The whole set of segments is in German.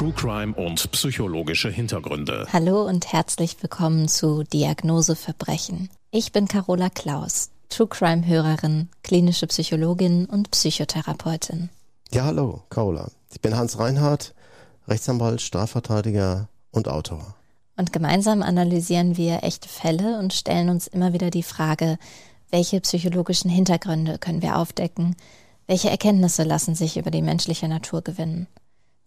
True Crime und psychologische Hintergründe. Hallo und herzlich willkommen zu Diagnose Verbrechen. Ich bin Carola Claus, True Crime-Hörerin, klinische Psychologin und Psychotherapeutin. Ja, hallo, Carola. Ich bin Hans Reinhardt, Rechtsanwalt, Strafverteidiger und Autor. Und gemeinsam analysieren wir echte Fälle und stellen uns immer wieder die Frage, welche psychologischen Hintergründe können wir aufdecken? Welche Erkenntnisse lassen sich über die menschliche Natur gewinnen?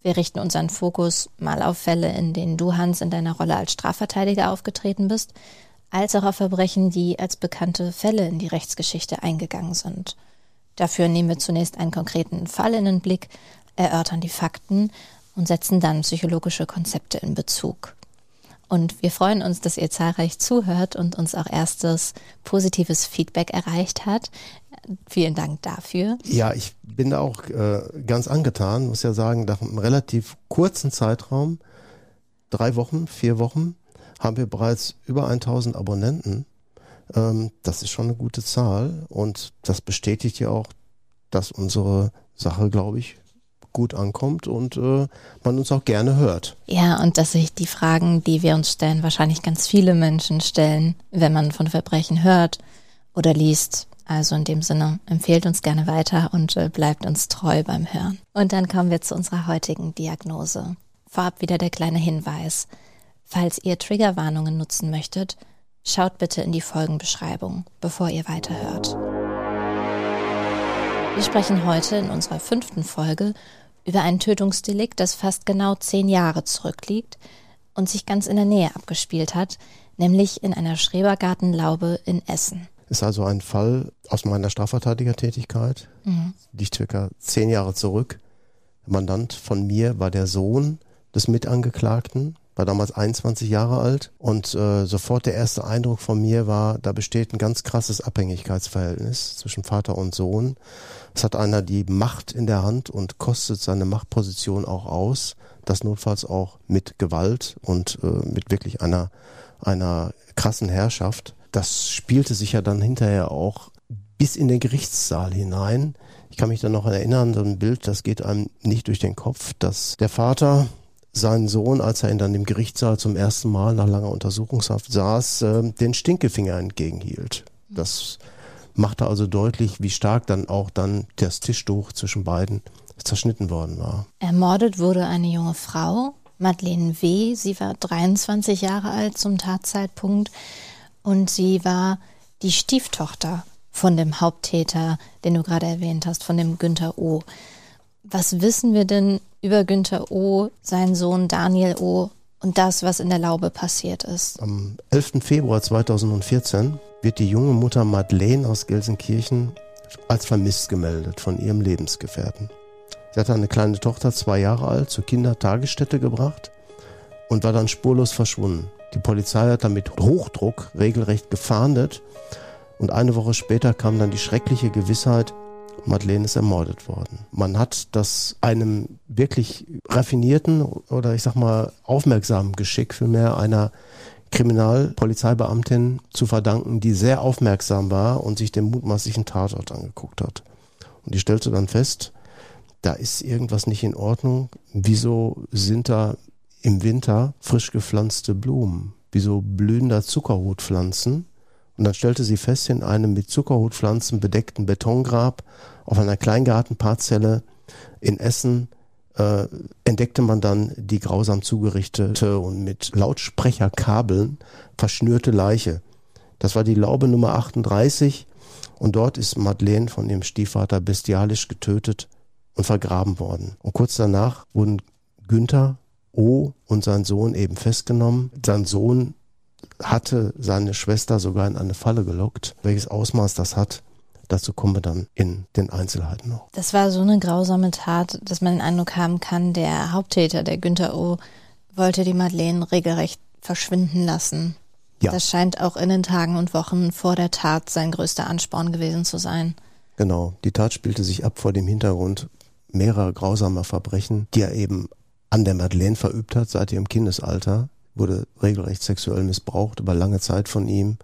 Wir richten unseren Fokus mal auf Fälle, in denen du, Hans, in deiner Rolle als Strafverteidiger aufgetreten bist, als auch auf Verbrechen, die als bekannte Fälle in die Rechtsgeschichte eingegangen sind. Dafür nehmen wir zunächst einen konkreten Fall in den Blick, erörtern die Fakten und setzen dann psychologische Konzepte in Bezug. Und wir freuen uns, dass ihr zahlreich zuhört und uns auch erstes positives Feedback erreicht hat. Vielen Dank dafür. Ja, ich bin da auch ganz angetan, muss ja sagen, nach einem relativ kurzen Zeitraum, 4 Wochen, haben wir bereits über 1000 Abonnenten. Das ist schon eine gute Zahl und das bestätigt ja auch, dass unsere Sache, glaube ich, gut ankommt und man uns auch gerne hört. Ja, und dass sich die Fragen, die wir uns stellen, wahrscheinlich ganz viele Menschen stellen, wenn man von Verbrechen hört oder liest. Also in dem Sinne, empfehlt uns gerne weiter und bleibt uns treu beim Hören. Und dann kommen wir zu unserer heutigen Diagnose. Vorab wieder der kleine Hinweis. Falls ihr Triggerwarnungen nutzen möchtet, schaut bitte in die Folgenbeschreibung, bevor ihr weiterhört. Wir sprechen heute in unserer 5. Folge über ein Tötungsdelikt, das fast genau 10 Jahre zurückliegt und sich ganz in der Nähe abgespielt hat, nämlich in einer Schrebergartenlaube in Essen. Ist also ein Fall aus meiner Strafverteidigertätigkeit, liegt circa 10 Jahre zurück. Der Mandant von mir war der Sohn des Mitangeklagten, war damals 21 Jahre alt und sofort der erste Eindruck von mir war, da besteht ein ganz krasses Abhängigkeitsverhältnis zwischen Vater und Sohn. Es hat einer die Macht in der Hand und kostet seine Machtposition auch aus, das notfalls auch mit Gewalt und mit wirklich einer krassen Herrschaft. Das spielte sich ja dann hinterher auch bis in den Gerichtssaal hinein. Ich kann mich dann noch erinnern, so ein Bild, das geht einem nicht durch den Kopf, dass der Vater seinen Sohn, als er ihn dann im Gerichtssaal zum ersten Mal nach langer Untersuchungshaft saß, den Stinkefinger entgegenhielt. Das machte also deutlich, wie stark dann auch das Tischtuch zwischen beiden zerschnitten worden war. Ermordet wurde eine junge Frau, Madeleine W. Sie war 23 Jahre alt zum Tatzeitpunkt. Und sie war die Stieftochter von dem Haupttäter, den du gerade erwähnt hast, von dem Günther O. Was wissen wir denn über Günther O., seinen Sohn Daniel O. und das, was in der Laube passiert ist? Am 11. Februar 2014 wird die junge Mutter Madeleine aus Gelsenkirchen als vermisst gemeldet von ihrem Lebensgefährten. Sie hatte eine kleine Tochter, 2 Jahre alt, zur Kindertagesstätte gebracht und war dann spurlos verschwunden. Die Polizei hat dann mit Hochdruck regelrecht gefahndet und eine Woche später kam dann die schreckliche Gewissheit, Madeleine ist ermordet worden. Man hat das einem wirklich raffinierten oder ich sag mal aufmerksamen Geschick vielmehr einer Kriminalpolizeibeamtin zu verdanken, die sehr aufmerksam war und sich den mutmaßlichen Tatort angeguckt hat. Und die stellte dann fest, da ist irgendwas nicht in Ordnung. Wieso sind da im Winter frisch gepflanzte Blumen, wie so blühender Zuckerhutpflanzen? Und dann stellte sie fest, in einem mit Zuckerhutpflanzen bedeckten Betongrab auf einer Kleingartenparzelle in Essen entdeckte man dann die grausam zugerichtete und mit Lautsprecherkabeln verschnürte Leiche. Das war die Laube Nummer 38 und dort ist Madeleine von ihrem Stiefvater bestialisch getötet und vergraben worden. Und kurz danach wurden Günther O. und sein Sohn eben festgenommen. Sein Sohn hatte seine Schwester sogar in eine Falle gelockt. Welches Ausmaß das hat, dazu kommen wir dann in den Einzelheiten noch. Das war so eine grausame Tat, dass man den Eindruck haben kann, der Haupttäter, der Günther O., wollte die Madeleine regelrecht verschwinden lassen. Ja. Das scheint auch in den Tagen und Wochen vor der Tat sein größter Ansporn gewesen zu sein. Genau, die Tat spielte sich ab vor dem Hintergrund mehrerer grausamer Verbrechen, die er eben an der Madeleine verübt hat, seit ihrem Kindesalter, wurde regelrecht sexuell missbraucht, über lange Zeit von ihm,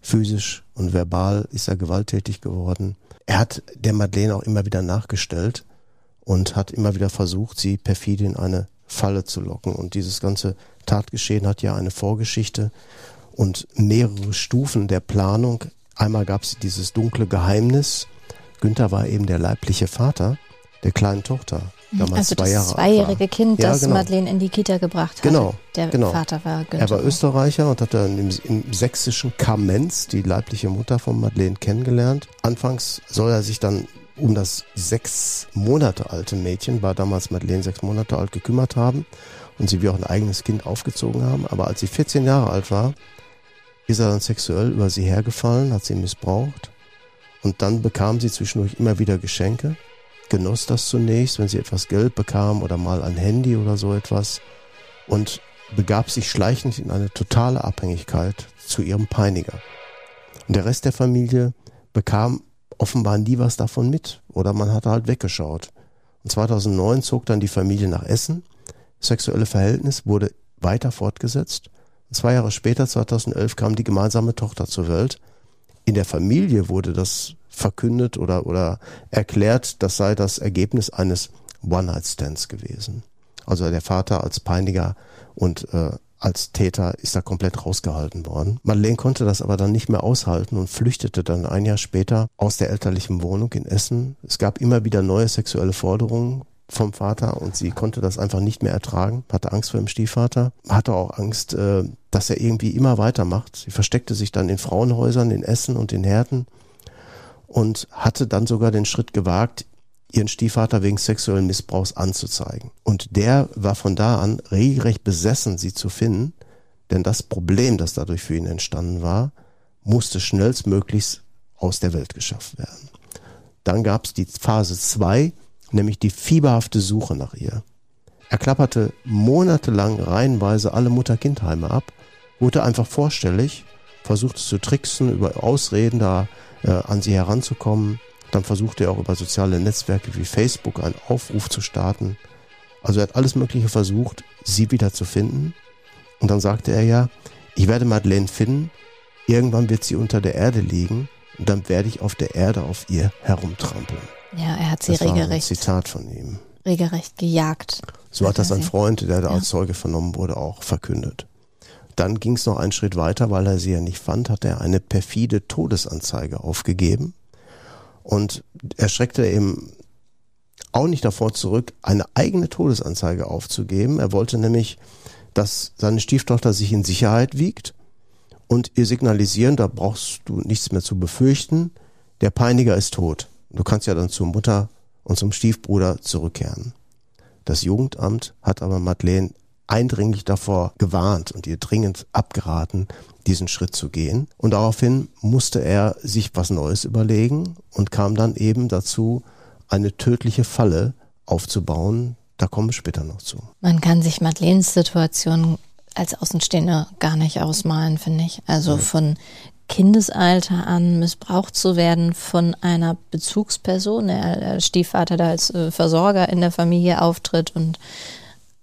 physisch und verbal ist er gewalttätig geworden. Er hat der Madeleine auch immer wieder nachgestellt und hat immer wieder versucht, sie perfide in eine Falle zu locken. Und dieses ganze Tatgeschehen hat ja eine Vorgeschichte und mehrere Stufen der Planung. Einmal gab es dieses dunkle Geheimnis. Günther war eben der leibliche Vater der kleinen Tochter. Damals also das zweijährige Kind, das Madeleine in die Kita gebracht hat. Genau. Der Vater war Günther. Er war Österreicher und hat dann im sächsischen Kamenz die leibliche Mutter von Madeleine kennengelernt. Anfangs soll er sich dann um das 6 Monate alte Mädchen, war damals Madeleine 6 Monate alt, gekümmert haben und sie wie auch ein eigenes Kind aufgezogen haben. Aber als sie 14 Jahre alt war, ist er dann sexuell über sie hergefallen, hat sie missbraucht und dann bekam sie zwischendurch immer wieder Geschenke. Genoss das zunächst, wenn sie etwas Geld bekam oder mal ein Handy oder so etwas, und begab sich schleichend in eine totale Abhängigkeit zu ihrem Peiniger. Und der Rest der Familie bekam offenbar nie was davon mit oder man hatte halt weggeschaut. Und 2009 zog dann die Familie nach Essen. Das sexuelle Verhältnis wurde weiter fortgesetzt. Und 2 Jahre später, 2011, kam die gemeinsame Tochter zur Welt. In der Familie wurde das verkündet oder erklärt, das sei das Ergebnis eines One-Night-Stands gewesen. Also der Vater als Peiniger und als Täter ist da komplett rausgehalten worden. Madeleine konnte das aber dann nicht mehr aushalten und flüchtete dann 1 Jahr später aus der elterlichen Wohnung in Essen. Es gab immer wieder neue sexuelle Forderungen vom Vater und sie konnte das einfach nicht mehr ertragen, hatte Angst vor dem Stiefvater, hatte auch Angst, dass er irgendwie immer weitermacht. Sie versteckte sich dann in Frauenhäusern, in Essen und in Herten und hatte dann sogar den Schritt gewagt, ihren Stiefvater wegen sexuellen Missbrauchs anzuzeigen. Und der war von da an regelrecht besessen, sie zu finden, denn das Problem, das dadurch für ihn entstanden war, musste schnellstmöglichst aus der Welt geschafft werden. Dann gab es die Phase 2, nämlich die fieberhafte Suche nach ihr. Er klapperte monatelang reihenweise alle Mutter-Kind-Heime ab, wurde einfach vorstellig, versuchte zu tricksen, über Ausreden da an sie heranzukommen. Dann versuchte er auch über soziale Netzwerke wie Facebook einen Aufruf zu starten. Also er hat alles Mögliche versucht, sie wieder zu finden. Und dann sagte er ja, ich werde Madeleine finden, irgendwann wird sie unter der Erde liegen und dann werde ich auf der Erde auf ihr herumtrampeln. Ja, er hat sie regelrecht. Das war ein Zitat von ihm. Regelrecht gejagt. So hat das ein Freund, der als Zeuge vernommen wurde, auch verkündet. Dann ging es noch einen Schritt weiter, weil er sie ja nicht fand, hat er eine perfide Todesanzeige aufgegeben und er schreckte eben auch nicht davor zurück, eine eigene Todesanzeige aufzugeben. Er wollte nämlich, dass seine Stieftochter sich in Sicherheit wiegt und ihr signalisieren, da brauchst du nichts mehr zu befürchten, der Peiniger ist tot. Du kannst ja dann zur Mutter und zum Stiefbruder zurückkehren. Das Jugendamt hat aber Madeleine eindringlich davor gewarnt und ihr dringend abgeraten, diesen Schritt zu gehen. Und daraufhin musste er sich was Neues überlegen und kam dann eben dazu, eine tödliche Falle aufzubauen. Da kommen wir später noch zu. Man kann sich Madeleines Situation als Außenstehende gar nicht ausmalen, finde ich. Also von Kindesalter an missbraucht zu werden von einer Bezugsperson, der Stiefvater da als Versorger in der Familie auftritt und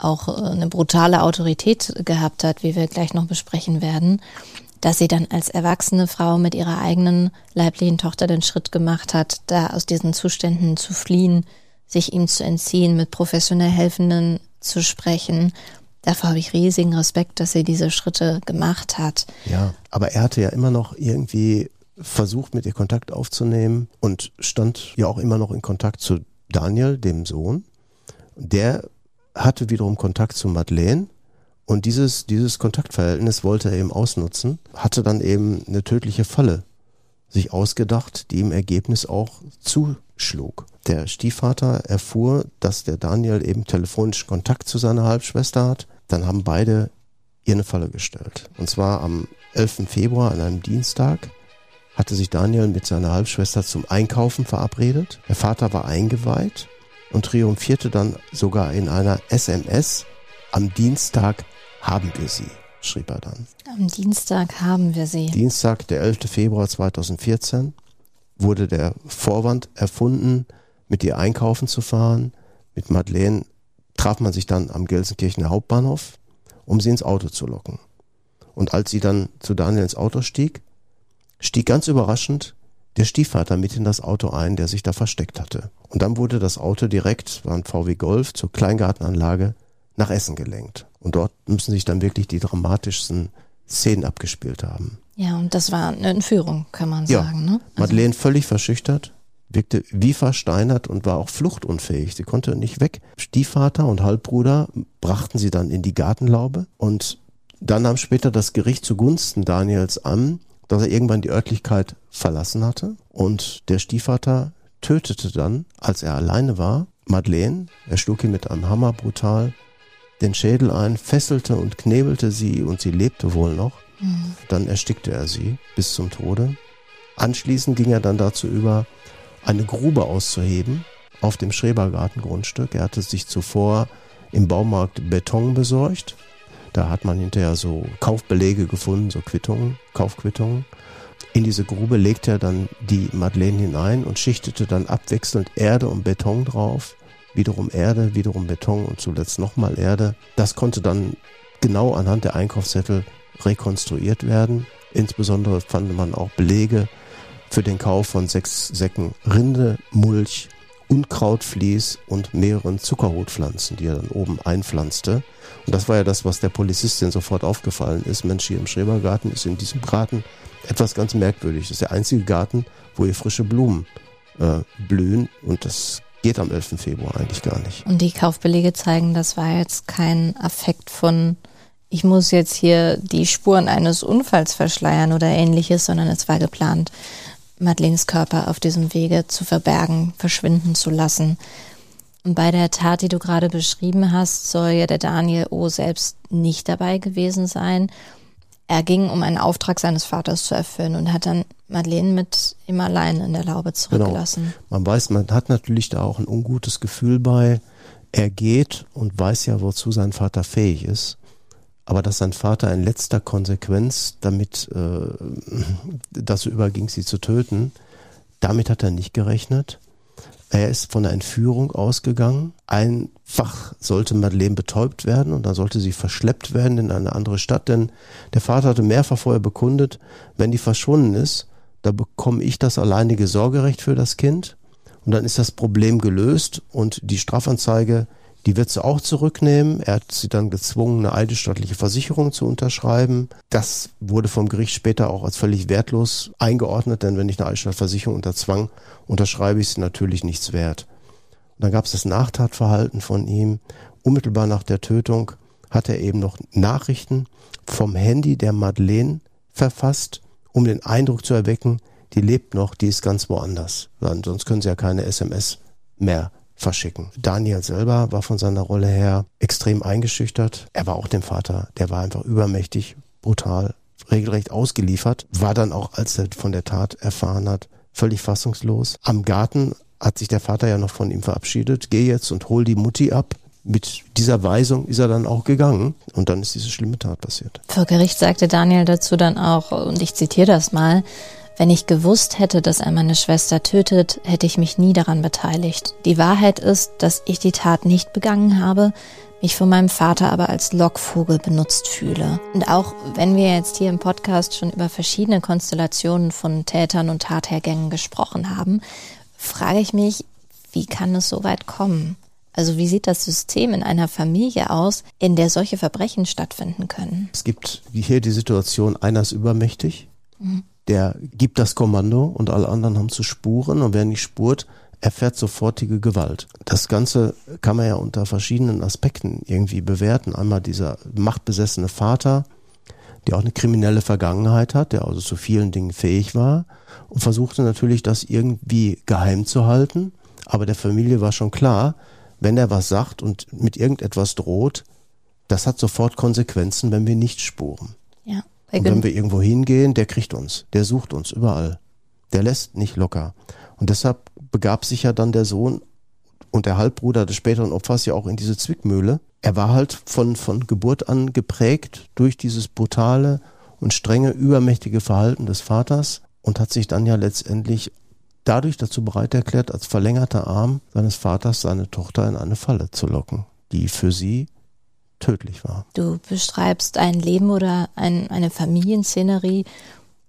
auch eine brutale Autorität gehabt hat, wie wir gleich noch besprechen werden, dass sie dann als erwachsene Frau mit ihrer eigenen leiblichen Tochter den Schritt gemacht hat, da aus diesen Zuständen zu fliehen, sich ihm zu entziehen, mit professionell Helfenden zu sprechen. Dafür habe ich riesigen Respekt, dass sie diese Schritte gemacht hat. Ja, aber er hatte ja immer noch irgendwie versucht, mit ihr Kontakt aufzunehmen und stand ja auch immer noch in Kontakt zu Daniel, dem Sohn, der hatte wiederum Kontakt zu Madeleine und dieses Kontaktverhältnis wollte er eben ausnutzen, hatte dann eben eine tödliche Falle sich ausgedacht, die im Ergebnis auch zuschlug. Der Stiefvater erfuhr, dass der Daniel eben telefonisch Kontakt zu seiner Halbschwester hat. Dann haben beide ihr eine Falle gestellt. Und zwar am 11. Februar, an einem Dienstag, hatte sich Daniel mit seiner Halbschwester zum Einkaufen verabredet. Der Vater war eingeweiht und triumphierte dann sogar in einer SMS. Am Dienstag haben wir sie, schrieb er dann. Am Dienstag haben wir sie. Dienstag, der 11. Februar 2014, wurde der Vorwand erfunden, mit ihr einkaufen zu fahren. Mit Madeleine traf man sich dann am Gelsenkirchener Hauptbahnhof, um sie ins Auto zu locken. Und als sie dann zu Daniel ins Auto stieg, stieg ganz überraschend der Stiefvater mit in das Auto ein, der sich da versteckt hatte. Und dann wurde das Auto direkt, war ein VW Golf, zur Kleingartenanlage nach Essen gelenkt. Und dort müssen sich dann wirklich die dramatischsten Szenen abgespielt haben. Ja, und das war eine Entführung, kann man sagen. Ne? Also Madeleine völlig verschüchtert, wirkte wie versteinert und war auch fluchtunfähig. Sie konnte nicht weg. Stiefvater und Halbbruder brachten sie dann in die Gartenlaube. Und dann nahm später das Gericht zugunsten Daniels an, dass er irgendwann die Örtlichkeit verlassen hatte. Und der Stiefvater tötete dann, als er alleine war, Madeleine. Er schlug ihr mit einem Hammer brutal den Schädel ein, fesselte und knebelte sie, und sie lebte wohl noch. Mhm. Dann erstickte er sie bis zum Tode. Anschließend ging er dann dazu über, eine Grube auszuheben auf dem Schrebergartengrundstück. Er hatte sich zuvor im Baumarkt Beton besorgt. Da hat man hinterher so Kaufbelege gefunden, so Quittungen, Kaufquittungen. In diese Grube legte er dann die Madeleine hinein und schichtete dann abwechselnd Erde und Beton drauf. Wiederum Erde, wiederum Beton und zuletzt nochmal Erde. Das konnte dann genau anhand der Einkaufszettel rekonstruiert werden. Insbesondere fand man auch Belege für den Kauf von 6 Säcken Rinde, Mulch, Unkrautvlies und mehreren Zuckerrotpflanzen, die er dann oben einpflanzte. Und das war ja das, was der Polizistin sofort aufgefallen ist. Mensch, hier im Schrebergarten ist in diesem Garten etwas ganz Merkwürdiges. Das ist der einzige Garten, wo hier frische Blumen blühen, und das geht am 11. Februar eigentlich gar nicht. Und die Kaufbelege zeigen, das war jetzt kein Affekt von, ich muss jetzt hier die Spuren eines Unfalls verschleiern oder Ähnliches, sondern es war geplant, Madeleines Körper auf diesem Wege zu verbergen, verschwinden zu lassen. Und bei der Tat, die du gerade beschrieben hast, soll ja der Daniel O. selbst nicht dabei gewesen sein. Er ging, um einen Auftrag seines Vaters zu erfüllen, und hat dann Madeleine mit ihm allein in der Laube zurückgelassen. Genau. Man weiß, man hat natürlich da auch ein ungutes Gefühl bei. Er geht und weiß ja, wozu sein Vater fähig ist. Aber dass sein Vater in letzter Konsequenz damit dazu überging, sie zu töten, damit hat er nicht gerechnet. Er ist von der Entführung ausgegangen. Einfach sollte Madeleine betäubt werden und dann sollte sie verschleppt werden in eine andere Stadt. Denn der Vater hatte mehrfach vorher bekundet, wenn die verschwunden ist, da bekomme ich das alleinige Sorgerecht für das Kind. Und dann ist das Problem gelöst und die Strafanzeige, die wird sie auch zurücknehmen. Er hat sie dann gezwungen, eine eidesstattliche Versicherung zu unterschreiben. Das wurde vom Gericht später auch als völlig wertlos eingeordnet, denn wenn ich eine eidesstattliche Versicherung unter Zwang unterschreibe, ist sie natürlich nichts wert. Und dann gab es das Nachtatverhalten von ihm. Unmittelbar nach der Tötung hat er eben noch Nachrichten vom Handy der Madeleine verfasst, um den Eindruck zu erwecken, die lebt noch, die ist ganz woanders. Sonst können sie ja keine SMS mehr verschicken. Daniel selber war von seiner Rolle her extrem eingeschüchtert. Er war auch dem Vater, der war einfach übermächtig, brutal, regelrecht ausgeliefert. War dann auch, als er von der Tat erfahren hat, völlig fassungslos. Am Garten hat sich der Vater ja noch von ihm verabschiedet. Geh jetzt und hol die Mutti ab. Mit dieser Weisung ist er dann auch gegangen und dann ist diese schlimme Tat passiert. Vor Gericht sagte Daniel dazu dann auch, und ich zitiere das mal: Wenn ich gewusst hätte, dass er meine Schwester tötet, hätte ich mich nie daran beteiligt. Die Wahrheit ist, dass ich die Tat nicht begangen habe, mich von meinem Vater aber als Lockvogel benutzt fühle. Und auch wenn wir jetzt hier im Podcast schon über verschiedene Konstellationen von Tätern und Tathergängen gesprochen haben, frage ich mich, wie kann es so weit kommen? Also wie sieht das System in einer Familie aus, in der solche Verbrechen stattfinden können? Es gibt hier die Situation, einer ist übermächtig. Mhm. Der gibt das Kommando und alle anderen haben zu spuren, und wer nicht spurt, erfährt sofortige Gewalt. Das Ganze kann man ja unter verschiedenen Aspekten irgendwie bewerten. Einmal dieser machtbesessene Vater, der auch eine kriminelle Vergangenheit hat, der also zu vielen Dingen fähig war und versuchte natürlich, das irgendwie geheim zu halten. Aber der Familie war schon klar, wenn er was sagt und mit irgendetwas droht, das hat sofort Konsequenzen, wenn wir nicht spuren. Ja. Und wenn wir irgendwo hingehen, der kriegt uns, der sucht uns überall, der lässt nicht locker. Und deshalb begab sich ja dann der Sohn und der Halbbruder des späteren Opfers ja auch in diese Zwickmühle. Er war halt von Geburt an geprägt durch dieses brutale und strenge, übermächtige Verhalten des Vaters und hat sich dann ja letztendlich dadurch dazu bereit erklärt, als verlängerter Arm seines Vaters seine Tochter in eine Falle zu locken, die für sie tödlich war. Du beschreibst ein Leben oder eine Familienszenerie,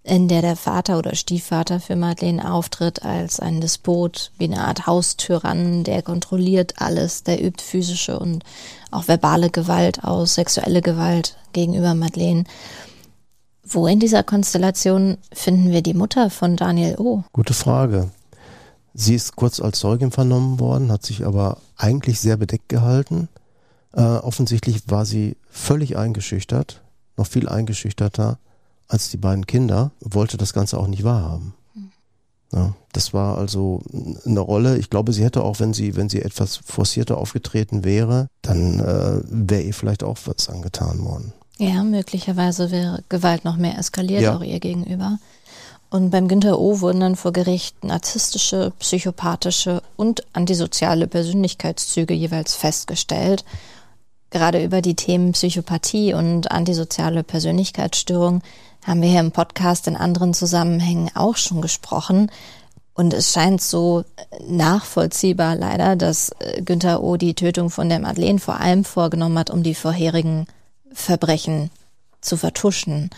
in der der Vater oder Stiefvater für Madeleine auftritt als ein Despot, wie eine Art Haustyrann, der kontrolliert alles, der übt physische und auch verbale Gewalt aus, sexuelle Gewalt gegenüber Madeleine. Wo in dieser Konstellation finden wir die Mutter von Daniel O.? Gute Frage. Sie ist kurz als Zeugin vernommen worden, hat sich aber eigentlich sehr bedeckt gehalten. Offensichtlich war sie völlig eingeschüchtert, noch viel eingeschüchterter als die beiden Kinder, wollte das Ganze auch nicht wahrhaben. Ja, das war also eine Rolle. Ich glaube, sie hätte auch, wenn sie etwas forcierter aufgetreten wäre, dann wäre ihr vielleicht auch was angetan worden. Ja, möglicherweise wäre Gewalt noch mehr eskaliert, ja, auch ihr gegenüber. Und beim Günther O. wurden dann vor Gericht narzisstische, psychopathische und antisoziale Persönlichkeitszüge jeweils festgestellt. Gerade über die Themen Psychopathie und antisoziale Persönlichkeitsstörung haben wir hier im Podcast in anderen Zusammenhängen auch schon gesprochen. Und es scheint so nachvollziehbar leider, dass Günther O. die Tötung von der Madeleine vor allem vorgenommen hat, um die vorherigen Verbrechen zu vertuschen.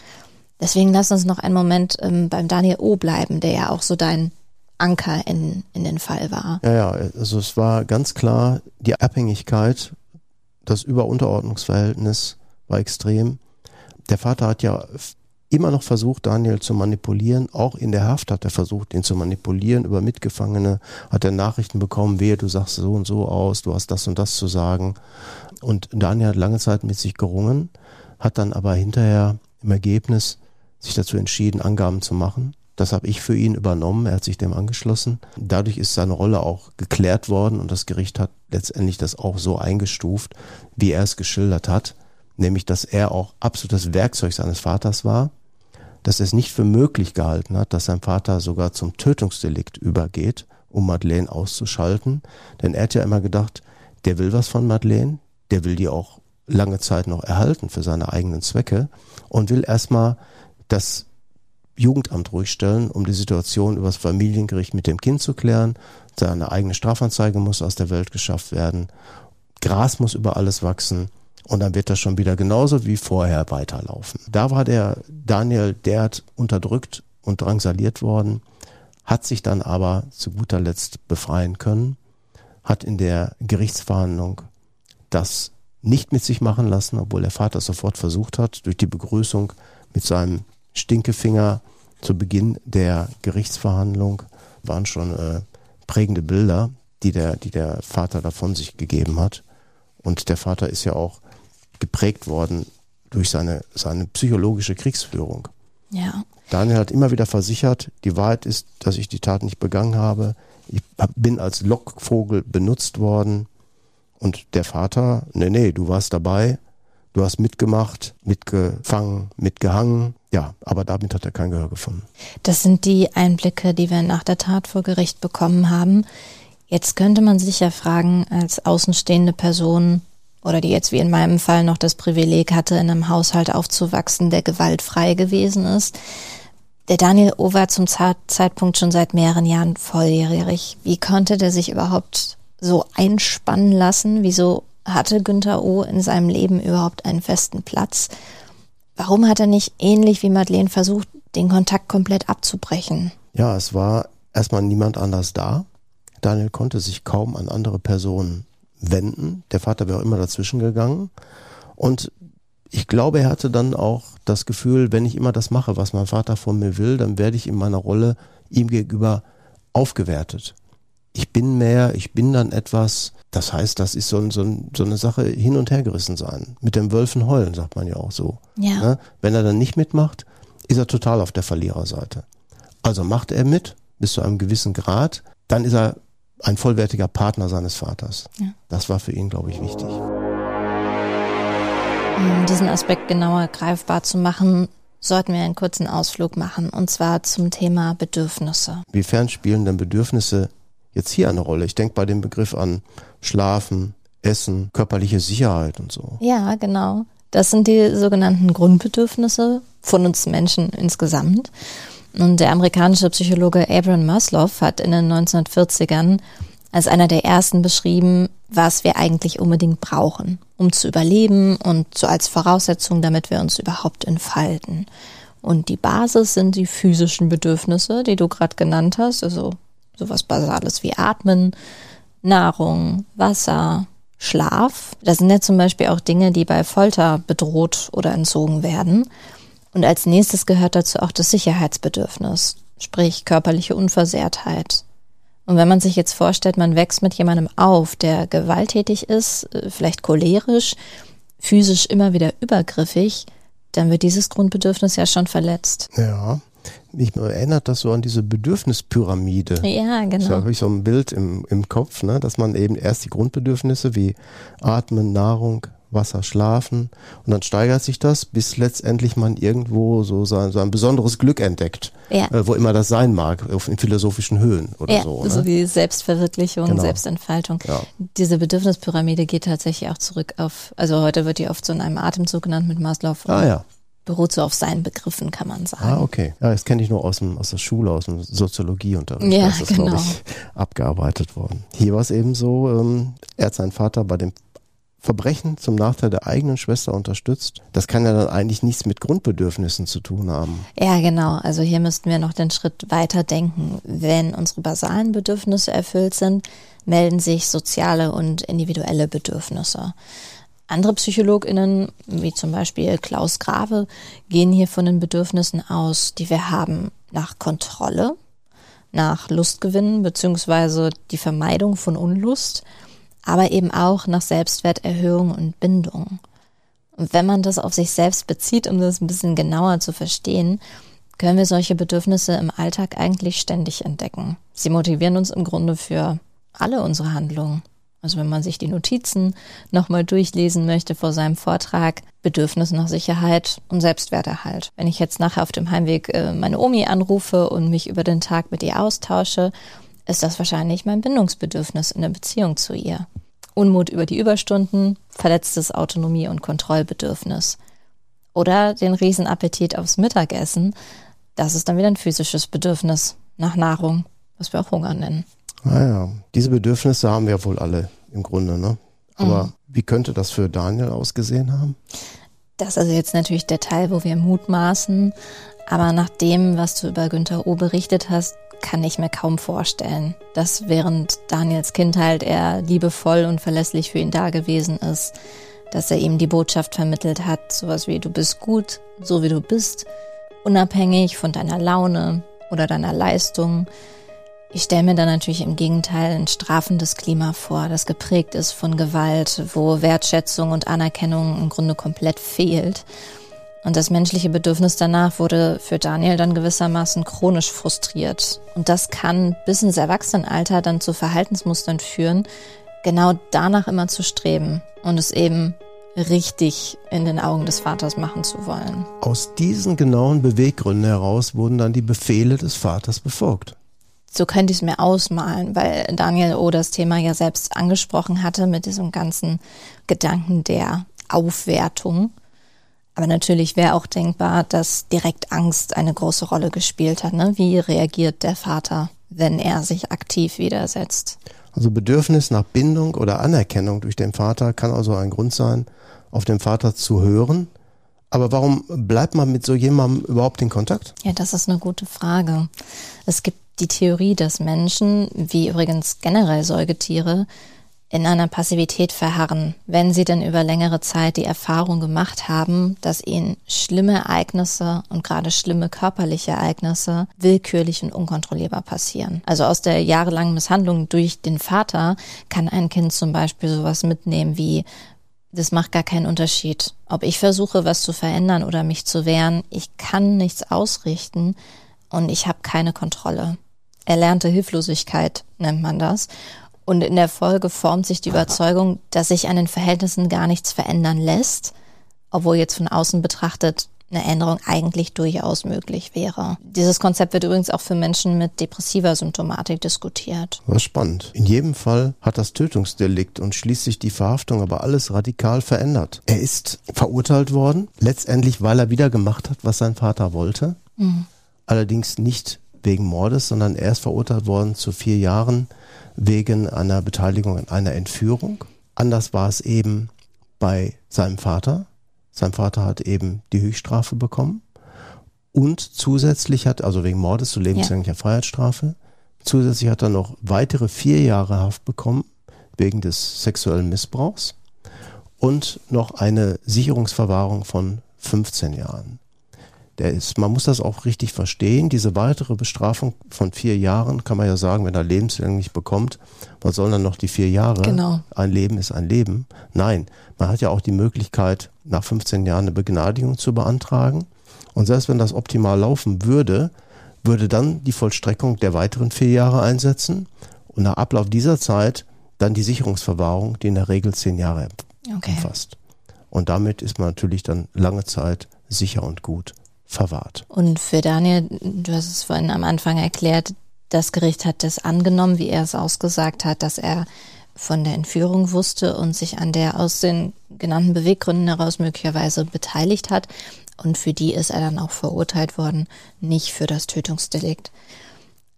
Deswegen lass uns noch einen Moment beim Daniel O. bleiben, der ja auch so dein Anker in den Fall war. Ja, also es war ganz klar, die Abhängigkeit, das Über-Unterordnungsverhältnis war extrem. Der Vater hat ja immer noch versucht, Daniel zu manipulieren. Auch in der Haft hat er versucht, ihn zu manipulieren. Über Mitgefangene hat er Nachrichten bekommen, wehe, du sagst so und so aus, du hast das und das zu sagen. Und Daniel hat lange Zeit mit sich gerungen, hat dann aber hinterher im Ergebnis sich dazu entschieden, Angaben zu machen. Das habe ich für ihn übernommen, er hat sich dem angeschlossen. Dadurch ist seine Rolle auch geklärt worden und das Gericht hat letztendlich das auch so eingestuft, wie er es geschildert hat, nämlich dass er auch absolutes Werkzeug seines Vaters war, dass er es nicht für möglich gehalten hat, dass sein Vater sogar zum Tötungsdelikt übergeht, um Madeleine auszuschalten. Denn er hat ja immer gedacht, der will was von Madeleine, der will die auch lange Zeit noch erhalten für seine eigenen Zwecke und will erstmal das Jugendamt ruhig stellen, um die Situation über das Familiengericht mit dem Kind zu klären. Seine eigene Strafanzeige muss aus der Welt geschafft werden. Gras muss über alles wachsen und dann wird das schon wieder genauso wie vorher weiterlaufen. Da war der Daniel derart unterdrückt und drangsaliert worden, hat sich dann aber zu guter Letzt befreien können, hat in der Gerichtsverhandlung das nicht mit sich machen lassen, obwohl der Vater sofort versucht hat, durch die Begrüßung mit seinem Stinkefinger zu Beginn der Gerichtsverhandlung, waren schon prägende Bilder, die der Vater davon sich gegeben hat. Und der Vater ist ja auch geprägt worden durch seine psychologische Kriegsführung. Ja. Daniel hat immer wieder versichert, die Wahrheit ist, dass ich die Tat nicht begangen habe. Ich bin als Lockvogel benutzt worden. Und der Vater, nee, du warst dabei, du hast mitgemacht, mitgefangen, mitgehangen. Ja, aber damit hat er kein Gehör gefunden. Das sind die Einblicke, die wir nach der Tat vor Gericht bekommen haben. Jetzt könnte man sich ja fragen, als außenstehende Person oder die jetzt wie in meinem Fall noch das Privileg hatte, in einem Haushalt aufzuwachsen, der gewaltfrei gewesen ist. Der Daniel O. war zum Zeitpunkt schon seit mehreren Jahren volljährig. Wie konnte der sich überhaupt so einspannen lassen? Wieso hatte Günther O. in seinem Leben überhaupt einen festen Platz? Warum hat er nicht ähnlich wie Madeleine versucht, den Kontakt komplett abzubrechen? Ja, es war erstmal niemand anders da. Daniel konnte sich kaum an andere Personen wenden. Der Vater wäre auch immer dazwischen gegangen. Und ich glaube, er hatte dann auch das Gefühl, wenn ich immer das mache, was mein Vater von mir will, dann werde ich in meiner Rolle ihm gegenüber aufgewertet. Ich bin mehr, ich bin dann etwas. Das heißt, das ist so eine Sache, hin und her gerissen sein. Mit den Wölfen heulen, sagt man ja auch so. Ja. Wenn er dann nicht mitmacht, ist er total auf der Verliererseite. Also macht er mit, bis zu einem gewissen Grad, dann ist er ein vollwertiger Partner seines Vaters. Ja. Das war für ihn, glaube ich, wichtig. Um diesen Aspekt genauer greifbar zu machen, sollten wir einen kurzen Ausflug machen, und zwar zum Thema Bedürfnisse. Wiefern spielen denn Bedürfnisse jetzt hier eine Rolle? Ich denke bei dem Begriff an Schlafen, Essen, körperliche Sicherheit und so. Ja, genau. Das sind die sogenannten Grundbedürfnisse von uns Menschen insgesamt. Und der amerikanische Psychologe Abraham Maslow hat in den 1940ern als einer der ersten beschrieben, was wir eigentlich unbedingt brauchen, um zu überleben und so als Voraussetzung, damit wir uns überhaupt entfalten. Und die Basis sind die physischen Bedürfnisse, die du gerade genannt hast, also sowas Basales wie Atmen, Nahrung, Wasser, Schlaf. Das sind ja zum Beispiel auch Dinge, die bei Folter bedroht oder entzogen werden. Und als nächstes gehört dazu auch das Sicherheitsbedürfnis, sprich körperliche Unversehrtheit. Und wenn man sich jetzt vorstellt, man wächst mit jemandem auf, der gewalttätig ist, vielleicht cholerisch, physisch immer wieder übergriffig, dann wird dieses Grundbedürfnis ja schon verletzt. Ja, mich erinnert das so an diese Bedürfnispyramide. Ja, genau. Da habe ich so ein Bild im Kopf, ne, dass man eben erst die Grundbedürfnisse wie Atmen, Nahrung, Wasser, Schlafen und dann steigert sich das, bis letztendlich man irgendwo so ein besonderes Glück entdeckt, ja, wo immer das sein mag, in philosophischen Höhen oder ja, so. Ne? So wie Selbstverwirklichung, genau. Selbstentfaltung. Ja. Diese Bedürfnispyramide geht tatsächlich auch zurück auf, also heute wird die oft so in einem Atemzug genannt mit Maslow. Ah ja. Beruht so auf seinen Begriffen, kann man sagen. Ah, okay. Ja, das kenne ich nur aus der Schule, aus dem Soziologieunterricht. Ja, das ist, genau, glaube ich, abgearbeitet worden. Hier war es eben so, er hat seinen Vater bei dem Verbrechen zum Nachteil der eigenen Schwester unterstützt. Das kann ja dann eigentlich nichts mit Grundbedürfnissen zu tun haben. Ja, genau. Also hier müssten wir noch den Schritt weiter denken. Wenn unsere basalen Bedürfnisse erfüllt sind, melden sich soziale und individuelle Bedürfnisse. Andere PsychologInnen, wie zum Beispiel Klaus Grawe, gehen hier von den Bedürfnissen aus, die wir haben nach Kontrolle, nach Lustgewinn bzw. die Vermeidung von Unlust, aber eben auch nach Selbstwerterhöhung und Bindung. Und wenn man das auf sich selbst bezieht, um das ein bisschen genauer zu verstehen, können wir solche Bedürfnisse im Alltag eigentlich ständig entdecken. Sie motivieren uns im Grunde für alle unsere Handlungen. Also wenn man sich die Notizen nochmal durchlesen möchte vor seinem Vortrag, Bedürfnis nach Sicherheit und Selbstwerterhalt. Wenn ich jetzt nachher auf dem Heimweg meine Omi anrufe und mich über den Tag mit ihr austausche, ist das wahrscheinlich mein Bindungsbedürfnis in der Beziehung zu ihr. Unmut über die Überstunden, verletztes Autonomie- und Kontrollbedürfnis. Oder den Riesenappetit aufs Mittagessen, das ist dann wieder ein physisches Bedürfnis nach Nahrung, was wir auch Hunger nennen. Naja, diese Bedürfnisse haben wir wohl alle im Grunde, ne? Aber wie könnte das für Daniel ausgesehen haben? Das ist also jetzt natürlich der Teil, wo wir mutmaßen, aber nach dem, was du über Günther O. berichtet hast, kann ich mir kaum vorstellen, dass während Daniels Kindheit er liebevoll und verlässlich für ihn da gewesen ist, dass er ihm die Botschaft vermittelt hat, sowas wie, du bist gut, so wie du bist, unabhängig von deiner Laune oder deiner Leistung. Ich stelle mir da natürlich im Gegenteil ein strafendes Klima vor, das geprägt ist von Gewalt, wo Wertschätzung und Anerkennung im Grunde komplett fehlt. Und das menschliche Bedürfnis danach wurde für Daniel dann gewissermaßen chronisch frustriert. Und das kann bis ins Erwachsenenalter dann zu Verhaltensmustern führen, genau danach immer zu streben und es eben richtig in den Augen des Vaters machen zu wollen. Aus diesen genauen Beweggründen heraus wurden dann die Befehle des Vaters befolgt. So könnte ich es mir ausmalen, weil Daniel O. das Thema ja selbst angesprochen hatte mit diesem ganzen Gedanken der Aufwertung. Aber natürlich wäre auch denkbar, dass direkt Angst eine große Rolle gespielt hat. Ne? Wie reagiert der Vater, wenn er sich aktiv widersetzt? Also Bedürfnis nach Bindung oder Anerkennung durch den Vater kann also ein Grund sein, auf den Vater zu hören. Aber warum bleibt man mit so jemandem überhaupt in Kontakt? Ja, das ist eine gute Frage. Es gibt die Theorie, dass Menschen, wie übrigens generell Säugetiere, in einer Passivität verharren, wenn sie denn über längere Zeit die Erfahrung gemacht haben, dass ihnen schlimme Ereignisse und gerade schlimme körperliche Ereignisse willkürlich und unkontrollierbar passieren. Also aus der jahrelangen Misshandlung durch den Vater kann ein Kind zum Beispiel sowas mitnehmen wie, das macht gar keinen Unterschied. Ob ich versuche, was zu verändern oder mich zu wehren, ich kann nichts ausrichten und ich habe keine Kontrolle. Erlernte Hilflosigkeit nennt man das. Und in der Folge formt sich die Überzeugung, dass sich an den Verhältnissen gar nichts verändern lässt, obwohl jetzt von außen betrachtet eine Änderung eigentlich durchaus möglich wäre. Dieses Konzept wird übrigens auch für Menschen mit depressiver Symptomatik diskutiert. Das ist spannend. In jedem Fall hat das Tötungsdelikt und schließlich die Verhaftung aber alles radikal verändert. Er ist verurteilt worden, letztendlich weil er wieder gemacht hat, was sein Vater wollte. Allerdings nicht wegen Mordes, sondern er ist verurteilt worden zu 4 Jahren wegen einer Beteiligung an einer Entführung. Anders war es eben bei seinem Vater. Sein Vater hat eben die Höchststrafe bekommen und zusätzlich hat, also wegen Mordes zu lebenslänglicher Freiheitsstrafe, zusätzlich hat er noch weitere 4 Jahre Haft bekommen wegen des sexuellen Missbrauchs und noch eine Sicherungsverwahrung von 15 Jahren. Man muss das auch richtig verstehen, diese weitere Bestrafung von 4 Jahren kann man ja sagen, wenn er lebenslänglich bekommt, was sollen dann noch die 4 Jahre? Genau. Ein Leben ist ein Leben. Nein, man hat ja auch die Möglichkeit, nach 15 Jahren eine Begnadigung zu beantragen. Und selbst wenn das optimal laufen würde, würde dann die Vollstreckung der weiteren 4 Jahre einsetzen und nach Ablauf dieser Zeit dann die Sicherungsverwahrung, die in der Regel 10 Jahre umfasst. Und damit ist man natürlich dann lange Zeit sicher und gut verwahrt. Und für Daniel, du hast es vorhin am Anfang erklärt, das Gericht hat das angenommen, wie er es ausgesagt hat, dass er von der Entführung wusste und sich an der aus den genannten Beweggründen heraus möglicherweise beteiligt hat. Und für die ist er dann auch verurteilt worden, nicht für das Tötungsdelikt.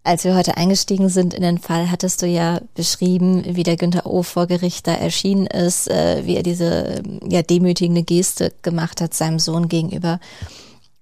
Als wir heute eingestiegen sind in den Fall, hattest du ja beschrieben, wie der Günther O. vor Gericht da erschienen ist, wie er diese demütigende Geste gemacht hat seinem Sohn gegenüber.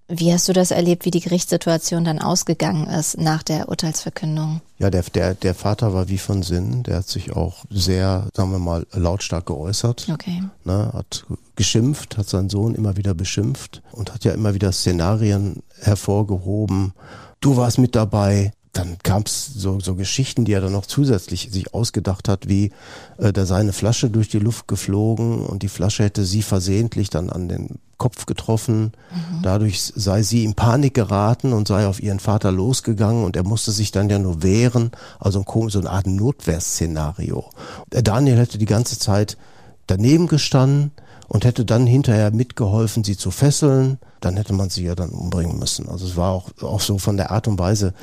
Wie hast du das erlebt, wie die Gerichtssituation dann ausgegangen ist nach der Urteilsverkündung? Ja, der Vater war wie von Sinnen. Der hat sich auch sehr, sagen wir mal, lautstark geäußert. Okay. Ne, hat geschimpft, hat seinen Sohn immer wieder beschimpft und hat ja immer wieder Szenarien hervorgehoben. Du warst mit dabei. Dann gab es so Geschichten, die er dann noch zusätzlich sich ausgedacht hat, wie da sei eine Flasche durch die Luft geflogen und die Flasche hätte sie versehentlich dann an den Kopf getroffen. Mhm. Dadurch sei sie in Panik geraten und sei auf ihren Vater losgegangen und er musste sich dann ja nur wehren. Also so eine Art Notwehrszenario. Daniel hätte die ganze Zeit daneben gestanden und hätte dann hinterher mitgeholfen, sie zu fesseln. Dann hätte man sie ja dann umbringen müssen. Also es war auch so von der Art und Weise,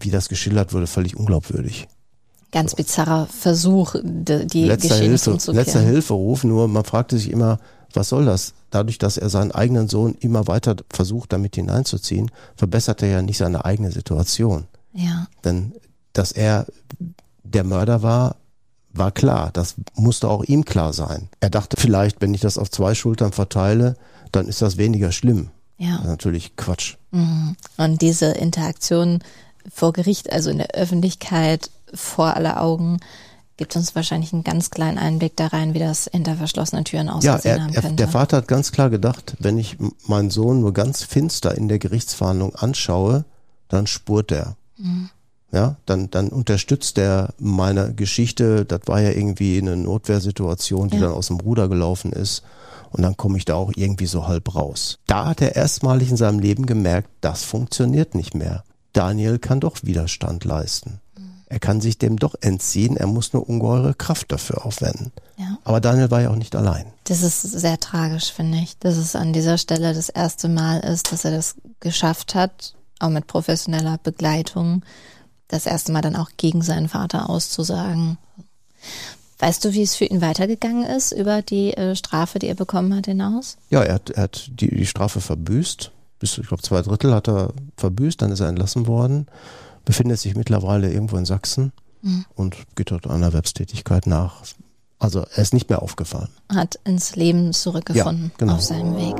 wie das geschildert wurde, völlig unglaubwürdig. Ganz bizarrer Versuch, die Geschichte umzukehren. Letzter Hilferuf, nur man fragte sich immer, was soll das? Dadurch, dass er seinen eigenen Sohn immer weiter versucht, damit hineinzuziehen, verbessert er ja nicht seine eigene Situation. Ja. Denn dass er der Mörder war klar, das musste auch ihm klar sein. Er dachte vielleicht, wenn ich das auf 2 Schultern verteile, dann ist das weniger schlimm. Ja. Das ist natürlich Quatsch. Mhm. Und diese Interaktion vor Gericht, also in der Öffentlichkeit, vor aller Augen, gibt uns wahrscheinlich einen ganz kleinen Einblick da rein, wie das hinter verschlossenen Türen ausgesehen haben könnte. Der Vater hat ganz klar gedacht, wenn ich meinen Sohn nur ganz finster in der Gerichtsverhandlung anschaue, dann spurt er. Mhm. Ja, dann unterstützt er meine Geschichte. Das war ja irgendwie eine Notwehrsituation, die dann aus dem Ruder gelaufen ist. Und dann komme ich da auch irgendwie so halb raus. Da hat er erstmalig in seinem Leben gemerkt, das funktioniert nicht mehr. Daniel kann doch Widerstand leisten. Er kann sich dem doch entziehen. Er muss nur ungeheure Kraft dafür aufwenden. Ja. Aber Daniel war ja auch nicht allein. Das ist sehr tragisch, finde ich, dass es an dieser Stelle das erste Mal ist, dass er das geschafft hat, auch mit professioneller Begleitung, das erste Mal dann auch gegen seinen Vater auszusagen. Weißt du, wie es für ihn weitergegangen ist über die Strafe, die er bekommen hat, hinaus? Ja, er hat die Strafe verbüßt. Bis, ich glaube, 2/3 hat er verbüßt, dann ist er entlassen worden. Befindet sich mittlerweile irgendwo in Sachsen und geht dort einer Erwerbstätigkeit nach. Also er ist nicht mehr aufgefallen. Hat ins Leben zurückgefunden auf seinem Weg.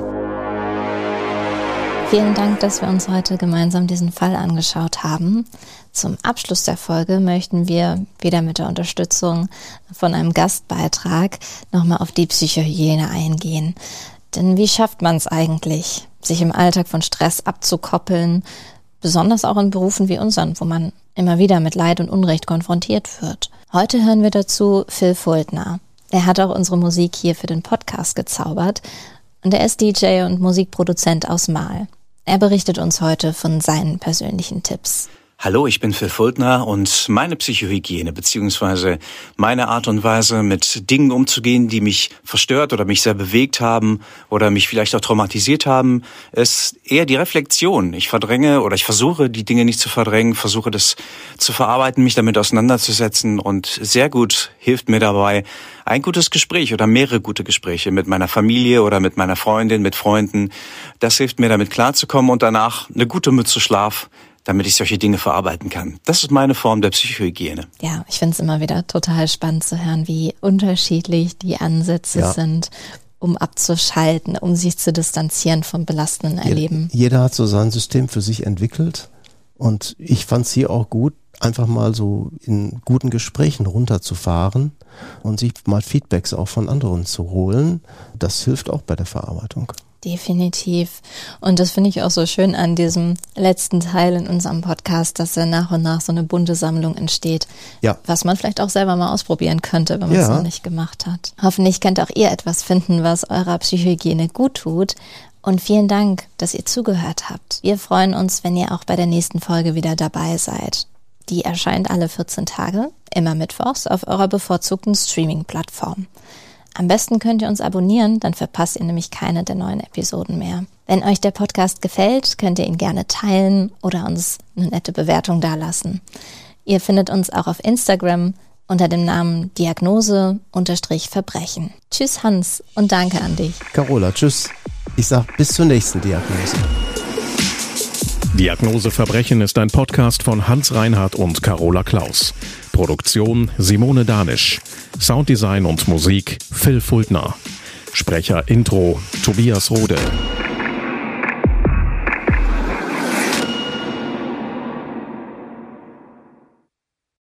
Vielen Dank, dass wir uns heute gemeinsam diesen Fall angeschaut haben. Zum Abschluss der Folge möchten wir wieder mit der Unterstützung von einem Gastbeitrag nochmal auf die Psychohygiene eingehen. Denn wie schafft man es eigentlich, sich im Alltag von Stress abzukoppeln, besonders auch in Berufen wie unseren, wo man immer wieder mit Leid und Unrecht konfrontiert wird? Heute hören wir dazu Phil Fuldner. Er hat auch unsere Musik hier für den Podcast gezaubert und er ist DJ und Musikproduzent aus Mahl. Er berichtet uns heute von seinen persönlichen Tipps. Hallo, ich bin Phil Fuldner und meine Psychohygiene bzw. meine Art und Weise, mit Dingen umzugehen, die mich verstört oder mich sehr bewegt haben oder mich vielleicht auch traumatisiert haben, ist eher die Reflexion. Ich verdränge oder ich versuche, die Dinge nicht zu verdrängen, versuche das zu verarbeiten, mich damit auseinanderzusetzen und sehr gut hilft mir dabei ein gutes Gespräch oder mehrere gute Gespräche mit meiner Familie oder mit meiner Freundin, mit Freunden. Das hilft mir, damit klarzukommen und danach eine gute Mütze Schlaf, damit ich solche Dinge verarbeiten kann. Das ist meine Form der Psychohygiene. Ja, ich finde es immer wieder total spannend zu hören, wie unterschiedlich die Ansätze sind, um abzuschalten, um sich zu distanzieren vom belastenden Erleben. Jeder hat so sein System für sich entwickelt und ich fand es hier auch gut, einfach mal so in guten Gesprächen runterzufahren und sich mal Feedbacks auch von anderen zu holen. Das hilft auch bei der Verarbeitung. Definitiv. Und das finde ich auch so schön an diesem letzten Teil in unserem Podcast, dass ja nach und nach so eine bunte Sammlung entsteht, ja, was man vielleicht auch selber mal ausprobieren könnte, wenn man es noch nicht gemacht hat. Hoffentlich könnt auch ihr etwas finden, was eurer Psychohygiene gut tut. Und vielen Dank, dass ihr zugehört habt. Wir freuen uns, wenn ihr auch bei der nächsten Folge wieder dabei seid. Die erscheint alle 14 Tage, immer mittwochs, auf eurer bevorzugten Streaming-Plattform. Am besten könnt ihr uns abonnieren, dann verpasst ihr nämlich keine der neuen Episoden mehr. Wenn euch der Podcast gefällt, könnt ihr ihn gerne teilen oder uns eine nette Bewertung dalassen. Ihr findet uns auch auf Instagram unter dem Namen Diagnose-Verbrechen. Tschüss Hans und danke an dich. Carola, tschüss. Ich sag bis zur nächsten Diagnose. Diagnose Verbrechen ist ein Podcast von Hans Reinhardt und Carola Claus. Produktion Simone Danisch. Sounddesign und Musik Phil Fuldner. Sprecher Intro Tobias Rode.